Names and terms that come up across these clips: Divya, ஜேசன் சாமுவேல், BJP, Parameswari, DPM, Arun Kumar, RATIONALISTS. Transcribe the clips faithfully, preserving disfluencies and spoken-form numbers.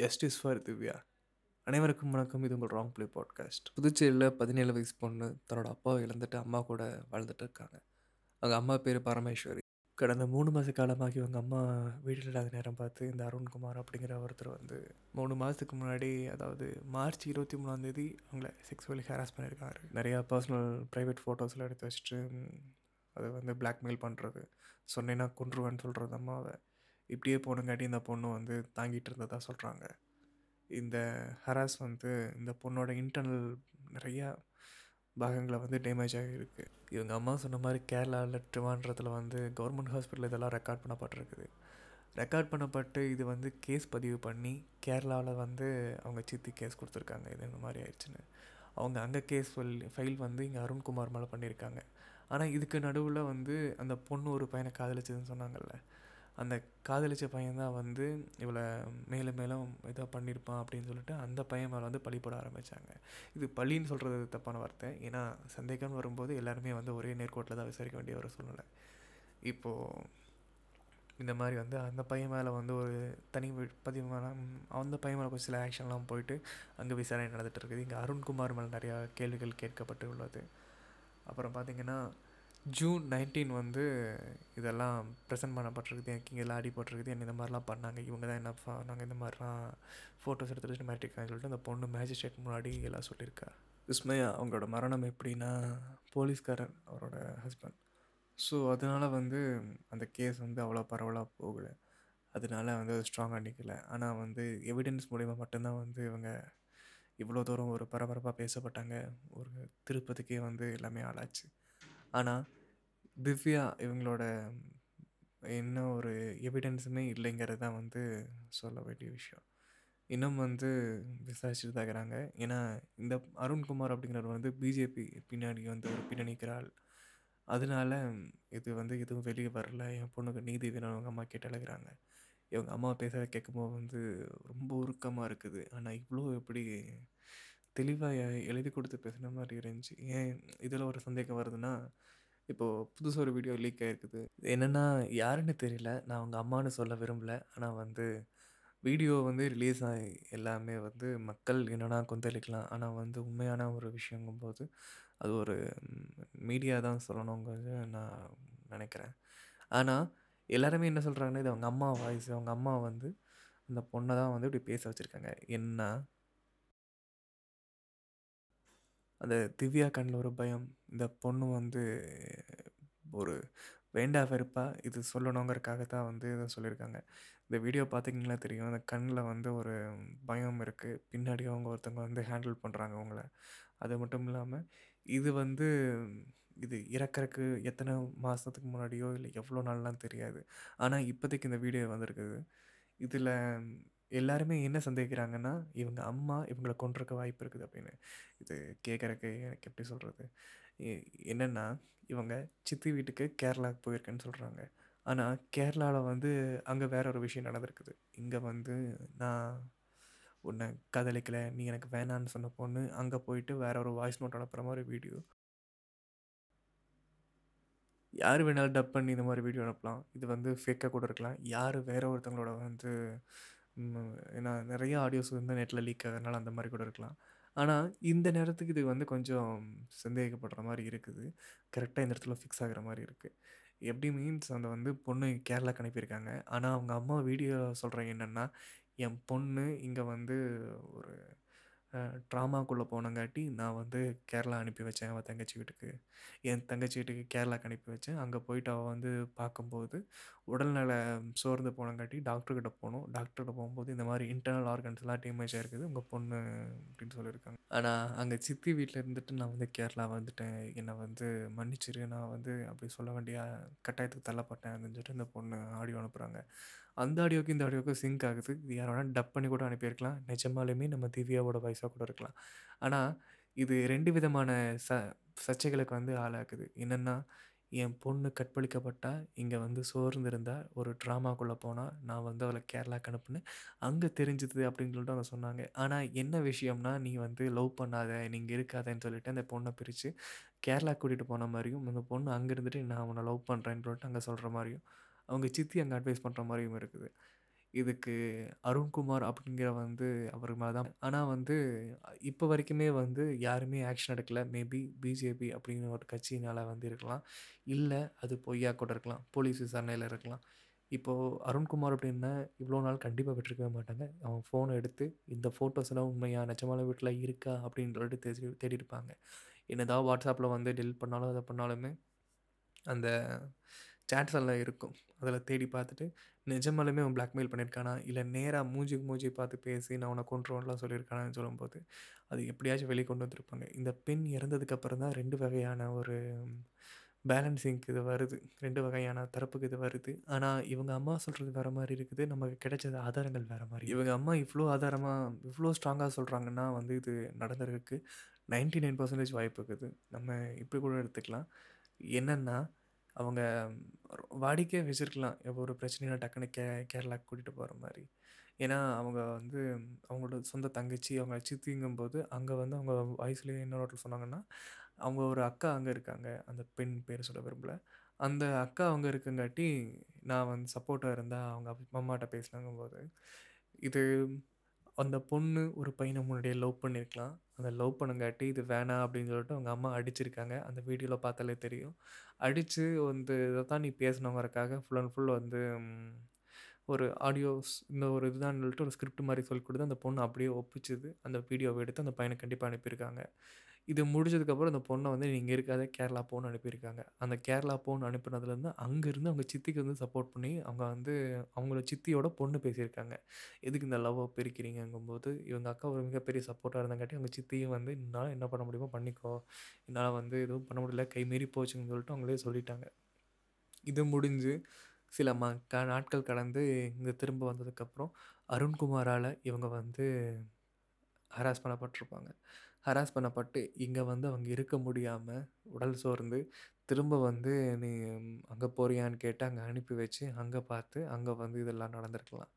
Justice for Divya. அனைவருக்கும் வணக்கம். இது உங்கள் ராங் பிளே பாட்காஸ்ட். புதுச்சேரியில் பதினேழு வயசு பொண்ணு தன்னோட அப்பாவை இழந்துட்டு அம்மா கூட வாழ்ந்துட்டு இருக்காங்க. அவங்க அம்மா பேர் பரமேஸ்வரி. கடந்த மூணு மாத காலமாகி அவங்க அம்மா வீட்டில் இல்லாத நேரம் பார்த்து இந்த அருண்குமார் அப்படிங்கிற ஒருத்தர் வந்து மூணு மாதத்துக்கு முன்னாடி, அதாவது மார்ச் இருபத்தி மூணாந்தேதி அவங்கள செக்ஸுவலி ஹராஸ் பண்ணியிருக்காரு. நிறையா பர்சனல் ப்ரைவேட் ஃபோட்டோஸ்லாம் எடுத்து வச்சுட்டு அதை வந்து பிளாக்மெயில் பண்ணுறது, சொன்னேன்னா கொன்றுவேன்னு சொல்கிறது அம்மாவை. இப்படியே போனங்காட்டி இந்த பொண்ணு வந்து தாங்கிட்டு இருந்ததாக சொல்கிறாங்க. இந்த ஹராஸ் வந்து இந்த பொண்ணோட இன்டர்னல் நிறையா பாகங்களை வந்து டேமேஜ் ஆகியிருக்கு. இவங்க அம்மா சொன்ன மாதிரி கேரளாவில் திருவான்றத்தில் வந்து கவர்மெண்ட் ஹாஸ்பிட்டல் இதெல்லாம் ரெக்கார்ட் பண்ணப்பட்டிருக்குது. ரெக்கார்ட் பண்ணப்பட்டு இது வந்து கேஸ் பதிவு பண்ணி கேரளாவில் வந்து அவங்க சித்தி கேஸ் கொடுத்துருக்காங்க. இது இந்த மாதிரி ஆயிடுச்சுன்னு அவங்க அங்கே கேஸ் ஃபைல் வந்து இங்கே அருண்குமார் மேலே பண்ணியிருக்காங்க. ஆனால் இதுக்கு நடுவில் வந்து அந்த பொண்ணு ஒரு பையனை காதலிச்சதுன்னு சொன்னாங்கல்ல, அந்த காதலித்த பையன்தான் வந்து இவளை மேலும் மேலும் இதாக பண்ணியிருப்பான் அப்படின்னு சொல்லிட்டு அந்த பையன் மேலே வந்து பழி போட ஆரம்பித்தாங்க. இது பழின்னு சொல்கிறது தப்பான வார்த்தை, ஏன்னா சந்தேகம்னு வரும்போது எல்லாருமே வந்து ஒரே நேர்கோட்டில் தான் விசாரிக்க வேண்டிய ஒரு சூழ்நிலை. இப்போது இந்த மாதிரி வந்து அந்த பையன் மேலே வந்து ஒரு தனி பதிவான அந்த பையன் மேலே கொஞ்சம் சில ஆக்ஷன்லாம் போயிட்டு அங்கே விசாரணை நடந்துகிட்டு இருக்குது. இங்கே அருண்குமார் மேலே நிறையா கேள்விகள் கேட்கப்பட்டு உள்ளது. அப்புறம் பார்த்திங்கன்னா ஜூன் நைன்டீன் வந்து இதெல்லாம் ப்ரெசென்ட் பண்ணப்பட்டிருக்குது. எனக்கு இங்கெல்லாம் அடிபட்டிருக்குது, என்ன இந்த மாதிரிலாம் பண்ணாங்க, இவங்க தான் என்ன பண்ணாங்க, இந்த மாதிரிலாம் ஃபோட்டோஸ் எடுத்து வச்சுட்டு மாட்டிருக்காங்கன்னு சொல்லிட்டு அந்த பொண்ணு மேஜிஸ்ட்ரேட் முன்னாடி எல்லாம் சொல்லியிருக்கா. விஸ்மயா அவங்களோட மரணம் எப்படின்னா போலீஸ்காரன் அவரோட ஹஸ்பண்ட். ஸோ அதனால் வந்து அந்த கேஸ் வந்து அவ்வளோ பரவலாக போகலை, அதனால வந்து அது ஸ்ட்ராங்காக நிற்கல. ஆனால் வந்து எவிடன்ஸ் மூலிமா மட்டும்தான் வந்து இவங்க இவ்வளோ தூரம் ஒரு பரபரப்பாக பேசப்பட்டாங்க, ஒரு திருப்பதிக்கே வந்து எல்லாமே ஆளாச்சு. ஆனால் திவ்யா இவங்களோட என்ன ஒரு எவிடன்ஸுமே இல்லைங்கிறது தான் வந்து சொல்ல வேண்டிய விஷயம். இன்னும் வந்து விசாரிச்சுட்டு தாக்குறாங்க. ஏன்னா இந்த அருண்குமார் அப்படிங்கிறவர் வந்து பிஜேபி பின்னாடி வந்து ஒரு பின்னணிக்கிறாள், அதனால இது வந்து எதுவும் வெளியே வரல. என் பொண்ணுக்கு நீதி வேணும் அவங்க அம்மா கேட்டு அழுகிறாங்க. இவங்க அம்மா பேசுகிறத கேட்கும்போது வந்து ரொம்ப உருக்கமாக இருக்குது. ஆனால் இவ்வளோ எப்படி தெளிவாக எழுதி கொடுத்து பேசுன மாதிரி இருந்துச்சு. ஏன் இதில் ஒரு சந்தேகம் வருதுன்னா, இப்போது புதுசாக ஒரு வீடியோ லீக் ஆகிருக்குது. என்னென்னா யாருன்னு தெரியல, நான் அவங்க அம்மானு சொல்ல விரும்பலை. ஆனால் வந்து வீடியோ வந்து ரிலீஸ் ஆகி எல்லாமே வந்து மக்கள் என்னென்னா கொந்தளிக்கலாம், ஆனால் வந்து உண்மையான ஒரு விஷயங்கும்போது அது ஒரு மீடியா தான் சொல்லணுங்கிறது நான் நினைக்கிறேன். ஆனால் எல்லாருமே என்ன சொல்கிறாங்கன்னா, இது அவங்க அம்மா வாய்ஸ், அவங்க அம்மா வந்து அந்த பொண்ணை தான் வந்து இப்படி பேச வச்சுருக்காங்க. என்ன அந்த திவ்யா கண்ணில் ஒரு பயம், இந்த பொண்ணு வந்து ஒரு வேண்டா வெறுப்பாக இது சொல்லணுங்கிறதுக்காக தான் வந்து இதை சொல்லியிருக்காங்க. இந்த வீடியோ பார்த்திங்கன்னா தெரியும், அந்த கண்ணில் வந்து ஒரு பயம் இருக்குது, பின்னாடி அவங்க ஒருத்தவங்க வந்து ஹேண்டில் பண்ணுறாங்க அவங்கள. அது மட்டும் இல்லாமல் இது வந்து இது இறக்குறக்கு எத்தனை மாதத்துக்கு முன்னாடியோ இல்லை எவ்வளோ நாள்லாம் தெரியாது, ஆனால் இப்போதைக்கு இந்த வீடியோ வந்திருக்குது. இதில் எல்லாருமே என்ன சந்தேகிக்கிறாங்கன்னா, இவங்க அம்மா இவங்களை கொண்டிருக்க வாய்ப்பு இருக்குது அப்படின்னு. இது கேட்குறக்கு எனக்கு எப்படி சொல்கிறது, என்னென்னா இவங்க சித்தி வீட்டுக்கு கேரளாவுக்கு போயிருக்கேன்னு சொல்கிறாங்க. ஆனால் கேரளாவில் வந்து அங்கே வேற ஒரு விஷயம் நடந்திருக்குது. இங்கே வந்து நான் உன்னை காதலிக்கலை, நீ எனக்கு வேணான்னு சொன்ன பொண்ணு அங்கே போயிட்டு வேற ஒரு வாய்ஸ் நோட் அனுப்புகிற மாதிரி வீடியோ. யார் வேணாலும் டப் பண்ணி இந்த மாதிரி வீடியோ அனுப்பலாம். இது வந்து ஃபேக்காக கூட இருக்கலாம். யார் வேற ஒருத்தவங்களோட வந்து ஏன்னா நிறைய ஆடியோஸ் வந்து நெட்டில் லீக் ஆகிறதுனால அந்த மாதிரி கூட இருக்கலாம். ஆனால் இந்த நேரத்துக்கு இது வந்து கொஞ்சம் சந்தேகப்படுற மாதிரி இருக்குது, கரெக்டாக இந்த இடத்துல ஃபிக்ஸ் ஆகிற மாதிரி இருக்குது. எப்படி மீன்ஸ் அந்த வந்து பொண்ணு கேரளாவுக்கு அனுப்பியிருக்காங்க. ஆனால் அவங்க அம்மா வீடியோ சொல்கிறாங்க என்னென்னா, என் பொண்ணு இங்கே வந்து ஒரு ட்ராமாக்குள்ளே போனங்காட்டி நான் வந்து கேரளா அனுப்பி வச்சேன் அவள் தங்கச்சி வீட்டுக்கு, என் தங்கச்சி வீட்டுக்கு கேரளாவுக்கு அனுப்பி வச்சேன். அங்கே போயிட்டு அவள் வந்து பார்க்கும்போது உடல்நல சோர்ந்து போனங்காட்டி டாக்டர்கிட்ட போனோம். டாக்டர்கிட்ட போகும்போது இந்த மாதிரி இன்டர்னல் ஆர்கன்ஸ்லாம் டேமேஜாக இருக்குது உங்கள் பொண்ணு அப்படின்னு சொல்லியிருக்காங்க. ஆனால் அங்கே சித்தி வீட்டில் இருந்துட்டு நான் வந்து கேரளா வந்துட்டேன், என்னை வந்து மன்னிச்சிரு, நான் வந்து அப்படி சொல்ல வேண்டிய கட்டாயத்துக்கு தள்ளப்பட்டேன் அப்படின்னு சொல்லிட்டு இந்த பொண்ணு ஆடியோ அனுப்புகிறாங்க. அந்த ஆடியோக்கு இந்த ஆடியோவுக்கு சிங்க் ஆகுது. இது யார் வேணால் டப் பண்ணி கூட அனுப்பியிருக்கலாம், நிஜமாலுமே நம்ம திவ்யாவோட வாய்ஸாக கூட இருக்கலாம். ஆனால் இது ரெண்டு விதமான ச சர்ச்சைகளுக்கு வந்து ஆளாக்குது. என்னென்னா, என் பொண்ணு கற்பழிக்கப்பட்டால், இங்கே வந்து சோர்ந்திருந்தால், ஒரு ட்ராமாக்குள்ளே போனால், நான் வந்து அவளை கேரளாவுக்கு அனுப்புனேன் அங்கே தெரிஞ்சுது அப்படின்னு சொல்லிட்டு அவங்க சொன்னாங்க. ஆனால் என்ன விஷயம்னா, நீ வந்து லவ் பண்ணாத, நீங்கள் இருக்காதேன்னு சொல்லிட்டு அந்த பொண்ணை பிரித்து கேரளா கூட்டிகிட்டு போன மாதிரியும், அந்த பொண்ணு அங்கே இருந்துட்டு நான் அவனை லவ் பண்ணுறேன்னு சொல்லிட்டு அங்கே சொல்கிற மாதிரியும், அவங்க சித்தி அங்கே அட்வைஸ் பண்ணுற மாதிரியும் இருக்குது. இதுக்கு அருண்குமார் அப்படிங்கிற வந்து அவர் மேலே தான். ஆனால் வந்து இப்போ வரைக்குமே வந்து யாருமே ஆக்ஷன் எடுக்கலை. மேபி பிஜேபி அப்படிங்கிற ஒரு கட்சியினால் வந்து இருக்கலாம், இல்லை அது பொய்யா கூட இருக்கலாம், போலீஸ் விசாரணையில் இருக்கலாம். இப்போது அருண்குமார் அப்படின்னா இவ்வளோ நாள் கண்டிப்பாக விட்டுருக்கவே மாட்டாங்க. அவன் ஃபோனை எடுத்து இந்த ஃபோட்டோஸ்லாம் உண்மையாக நிஜமான வீட்டில் இருக்கா அப்படின்னு சொல்லிட்டு தேடி தேடி இருப்பாங்க. என்னதான் வாட்ஸ்அப்பில் வந்து டெலிட் பண்ணாலும் அதை பண்ணாலுமே அந்த சாட்ஸ் எல்லாம் இருக்கும், அதில் தேடி பார்த்துட்டு நிஜமாலுமே அவன் பிளாக்மெயில் பண்ணியிருக்கானா, இல்லை நேராக மூஞ்சிக்கு மூஞ்சி பார்த்து பேசி நான் உனக்கு கொண்டுருவோம்லாம் சொல்லியிருக்கானான்னு சொல்லும்போது அது எப்படியாச்சும் வெளியே கொண்டு வந்திருப்பாங்க. இந்த பெண் இறந்ததுக்கப்புறம் தான் ரெண்டு வகையான ஒரு பேலன்ஸிங்க்கு இது வருது, ரெண்டு வகையான தரப்புக்கு இது வருது. ஆனால் இவங்க அம்மா சொல்கிறது வேறு மாதிரி இருக்குது, நமக்கு கிடைச்சது ஆதாரங்கள் வேறு மாதிரி. இவங்க அம்மா இவ்வளோ ஆதாரமாக இவ்வளோ ஸ்ட்ராங்காக சொல்கிறாங்கன்னா வந்து இது நடந்திருக்கு நைன்ட்டி நைன் பர்சன்டேஜ் வாய்ப்பு இருக்குது. நம்ம இப்படி கூட எடுத்துக்கலாம். என்னென்னா அவங்க வாடிக்கே வச்சுருக்கலாம் ஒரு பிரச்சனைனா டக்குன்னு கே கேரளாவுக்கு கூட்டிகிட்டு போகிற மாதிரி. ஏன்னா அவங்க வந்து அவங்களோட சொந்த தங்கச்சி அவங்க சித்திங்கும்போது அங்கே வந்து அவங்க வயசுலேயே என்னோட சொன்னாங்கன்னா அவங்க ஒரு அக்கா அங்கே இருக்காங்க, அந்த பெண் பேர் சொல்ல விரும்பலை, அந்த அக்கா அவங்க இருக்கங்காட்டி நான் வந்து சப்போர்ட்டாக இருந்தால் அவங்க அம்மாட்ட பேசினாங்கும்போது இது அந்த பொண்ணு ஒரு பையனை முன்னாடியே லவ் பண்ணியிருக்கலாம். அந்த லவ் பண்ணுங்காட்டி இது வேணாம் அப்படின்னு சொல்லிட்டு அவங்க அம்மா அடிச்சிருக்காங்க. அந்த வீடியோவில் பார்த்தாலே தெரியும். அடித்து வந்து இதை தான் நீ பேசினவங்கறக்காக ஃபுல் அண்ட் ஃபுல் வந்து ஒரு ஆடியோஸ் இந்த ஒரு இதுதான் சொல்லிட்டு ஒரு ஸ்கிரிப்ட் மாதிரி சொல்லி கொடுத்து அந்த பொண்ணு அப்படியே ஒப்பிச்சுது. அந்த வீடியோவை எடுத்து அந்த பையனை கண்டிப்பாக அனுப்பியிருக்காங்க. இது முடிஞ்சதுக்கப்புறம் அந்த பொண்ணை வந்து நீங்கள் இருக்காத கேரளா போன்னு அனுப்பியிருக்காங்க. அந்த கேரளா போன்னு அனுப்பினதுலேருந்து அங்கேருந்து அவங்க சித்திக்கு வந்து சப்போர்ட் பண்ணி அவங்க வந்து அவங்கள சித்தியோட பொண்ணு பேசியிருக்காங்க, எதுக்கு இந்த லவ்வை பிரிக்கிறீங்கங்கும்போது இவங்க அக்கா ஒரு மிகப்பெரிய சப்போர்ட்டாக இருந்தாங்காட்டி அவங்க சித்தியும் வந்து என்னால் என்ன பண்ண முடியுமோ பண்ணிக்கோ, என்னால் வந்து எதுவும் பண்ண முடியல, கை மீறி போச்சுன்னு சொல்லிட்டு அவங்களே சொல்லிட்டாங்க. இது முடிஞ்சு சில ம க நாட்கள் கடந்து இங்கே திரும்ப வந்ததுக்கப்புறம் அருண்குமாரால் இவங்க வந்து ஹராஸ் பண்ணப்பட்டிருப்பாங்க. ஹராஸ் பண்ணப்பட்டு இங்கே வந்து அவங்க இருக்க முடியாமல் உடல் சோர்ந்து திரும்ப வந்து நீ அங்கே போறியான்னு கேட்டு அங்கே அனுப்பி வச்சு அங்கே பார்த்து அங்கே வந்து இதெல்லாம் நடந்திருக்கலாம்.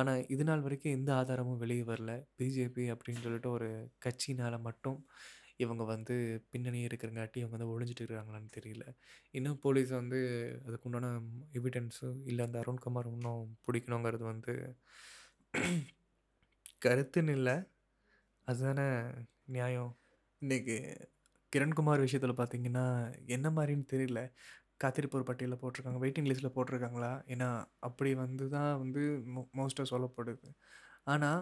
ஆனால் இது நாள் வரைக்கும் எந்த ஆதாரமும் வெளியே வரல. பிஜேபி அப்படின்னு சொல்லிட்டு ஒரு கட்சினால் மட்டும் இவங்க வந்து பின்னணி இருக்கிறங்காட்டி இவங்க வந்து ஒழிஞ்சிட்டு இருக்கிறாங்களான்னு தெரியல. இன்னும் போலீஸ் வந்து அதுக்குண்டான எவிடென்ஸும் இல்லை. அந்த அருண்குமார் இன்னும் பிடிக்கணுங்கிறது வந்து கருத்துன்னு இல்லை, அதுதானே நியாயம். இன்றைக்கி கிரண்குமார் விஷயத்தில் பார்த்திங்கன்னா என்ன மாதிரின்னு தெரியல, காத்திருப்போர் பட்டியலில் போட்டிருக்காங்க, வெயிட்டிங் லிஸ்ட்டில் போட்டிருக்காங்களா, ஏன்னா அப்படி வந்து தான் வந்து மோ மோஸ்ட்டாக சொல்லப்படுது. ஆனால்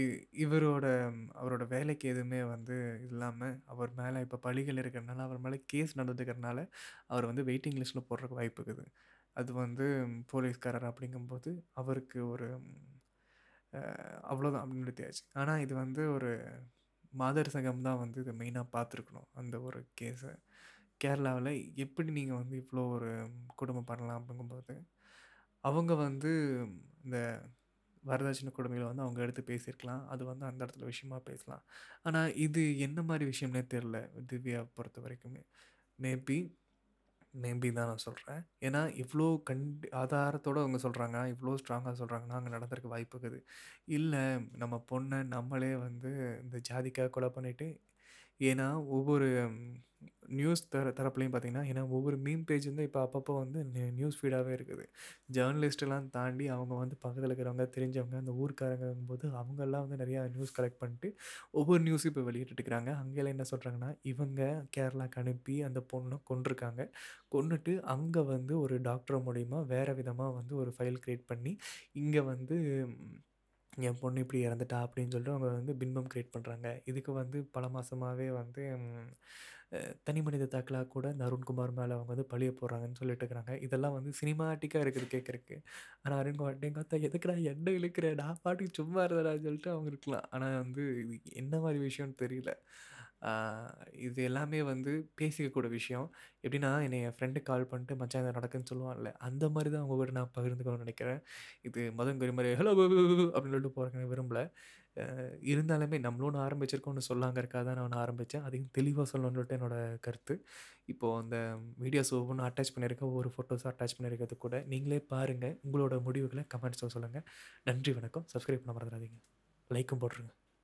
இ இவரோட அவரோட வேலைக்கு எதுவுமே வந்து இல்லாமல் அவர் மேலே இப்போ பழிகள் இருக்கிறனால அவர் மேலே கேஸ் நடந்துக்கிறனால அவர் வந்து வெயிட்டிங் லிஸ்ட்டில் போடுறதுக்கு வாய்ப்பு இருக்குது. அது வந்து போலீஸ்காரர் அப்படிங்கும்போது அவருக்கு ஒரு அவ்வளோதான் அப்படின்னு நிறுத்தியாச்சு. ஆனால் இது வந்து ஒரு மாதர் சங்கம் தான் வந்து இதை மெயினாக பார்த்துருக்கணும். அந்த ஒரு கேஸை கேரளாவில் எப்படி நீங்கள் வந்து இவ்வளோ ஒரு குடும்பம் பண்ணலாம் அப்படிங்கும்போது அவங்க வந்து இந்த வரதட்சணை கொடுமையில் வந்து அவங்க எடுத்து பேசியிருக்கலாம், அது வந்து அந்த இடத்துல விஷயமா பேசலாம். ஆனால் இது என்ன மாதிரி விஷயம்னே தெரில திவ்யா பொறுத்த வரைக்குமே. மேபி மேபி தான் நான் சொல்கிறேன். ஏன்னா இவ்வளோ கண்டி ஆதாரத்தோடு அவங்க சொல்கிறாங்க, இவ்வளோ ஸ்ட்ராங்காக சொல்கிறாங்கன்னா அங்கே நடந்திருக்க வாய்ப்பு இருக்குது. இல்லை நம்ம பொண்ணை நம்மளே வந்து இந்த ஜாதிக்காக கொலை பண்ணிவிட்டு, ஏன்னா ஒவ்வொரு நியூஸ் தர தரப்புலையும் பார்த்திங்கன்னா ஏன்னா ஒவ்வொரு மீம் பேஜ் வந்து இப்போ அப்பப்போ வந்து நியூஸ் ஃபீடாகவே இருக்குது. ஜேர்னலிஸ்ட்டெல்லாம் தாண்டி அவங்க வந்து பக்கத்தில் இருக்கிறவங்க தெரிஞ்சவங்க அந்த ஊருக்காரங்கும்போது அவங்கெல்லாம் வந்து நிறையா நியூஸ் கலெக்ட் பண்ணிட்டு ஒவ்வொரு நியூஸும் இப்போ வெளியிட்டுருக்கிறாங்க. அங்கெல்லாம் என்ன சொல்கிறாங்கன்னா இவங்க கேரளாவுக்கு அனுப்பி அந்த பொண்ணை கொண்டிருக்காங்க, கொண்டுட்டு அங்கே வந்து ஒரு டாக்டர் மூலிமா வேறு விதமாக வந்து ஒரு ஃபைல் க்ரியேட் பண்ணி இங்கே வந்து என் பொண்ணு இப்படி இறந்துட்டா அப்படின்னு சொல்லிட்டு அவங்க வந்து பின்பம் க்ரியேட் பண்ணுறாங்க. இதுக்கு வந்து பல மாதமாகவே வந்து தனி மனித தாக்கலாக கூட இந்த அருண்குமார் மேலே அவங்க வந்து பழிய போடுறாங்கன்னு சொல்லிட்டு இருக்கிறாங்க. இதெல்லாம் வந்து சினிமாட்டிக்காக இருக்குது கேட்குறக்கு. ஆனால் அருண்குமார் எங்கள் அத்தா எதுக்குடா என்ன இழுக்கிற, நான் பாட்டுக்கு சும்மா இருந்தடான்னு சொல்லிட்டு அவங்க இருக்கலாம். ஆனால் வந்து இது என்ன மாதிரி விஷயம்னு தெரியல. இது எல்லாமே வந்து பேசிக்கக்கூட விஷயம். எப்படின்னா என்னை என் ஃப்ரெண்டு கால் பண்ணிட்டு மச்சான் இதை நடக்குதுன்னு சொல்லுவாங்கல்ல, அந்த மாதிரி தான் அவங்க கூட நான் பகிர்ந்துக்கணும்னு நினைக்கிறேன். இது மதங்கறி மாதிரி ஹலோ அப்படின்னு சொல்லிட்டு போகிறேன் விரும்பலை. இருந்தாலுமே நம்மளோன்னு ஆரம்பிச்சிருக்கோன்னு சொல்லாங்க இருக்கா தான் நான் ஒன்று ஆரம்பித்தேன், அதையும் தெளிவாக சொல்லணும்னு சொல்லிட்டு என்னோடய கருத்து. இப்போது அந்த வீடியோஸ் ஒவ்வொன்றும் அட்டாச் பண்ணியிருக்கேன், ஒவ்வொரு ஃபோட்டோஸும் அட்டாச் பண்ணியிருக்கிறது கூட நீங்களே பாருங்கள். உங்களோட முடிவுகளை கமெண்ட்ஸில் சொல்லுங்கள். நன்றி, வணக்கம். சப்ஸ்கிரைப் பண்ண மறந்துடாதீங்க, லைக்கும் போட்டுருங்க.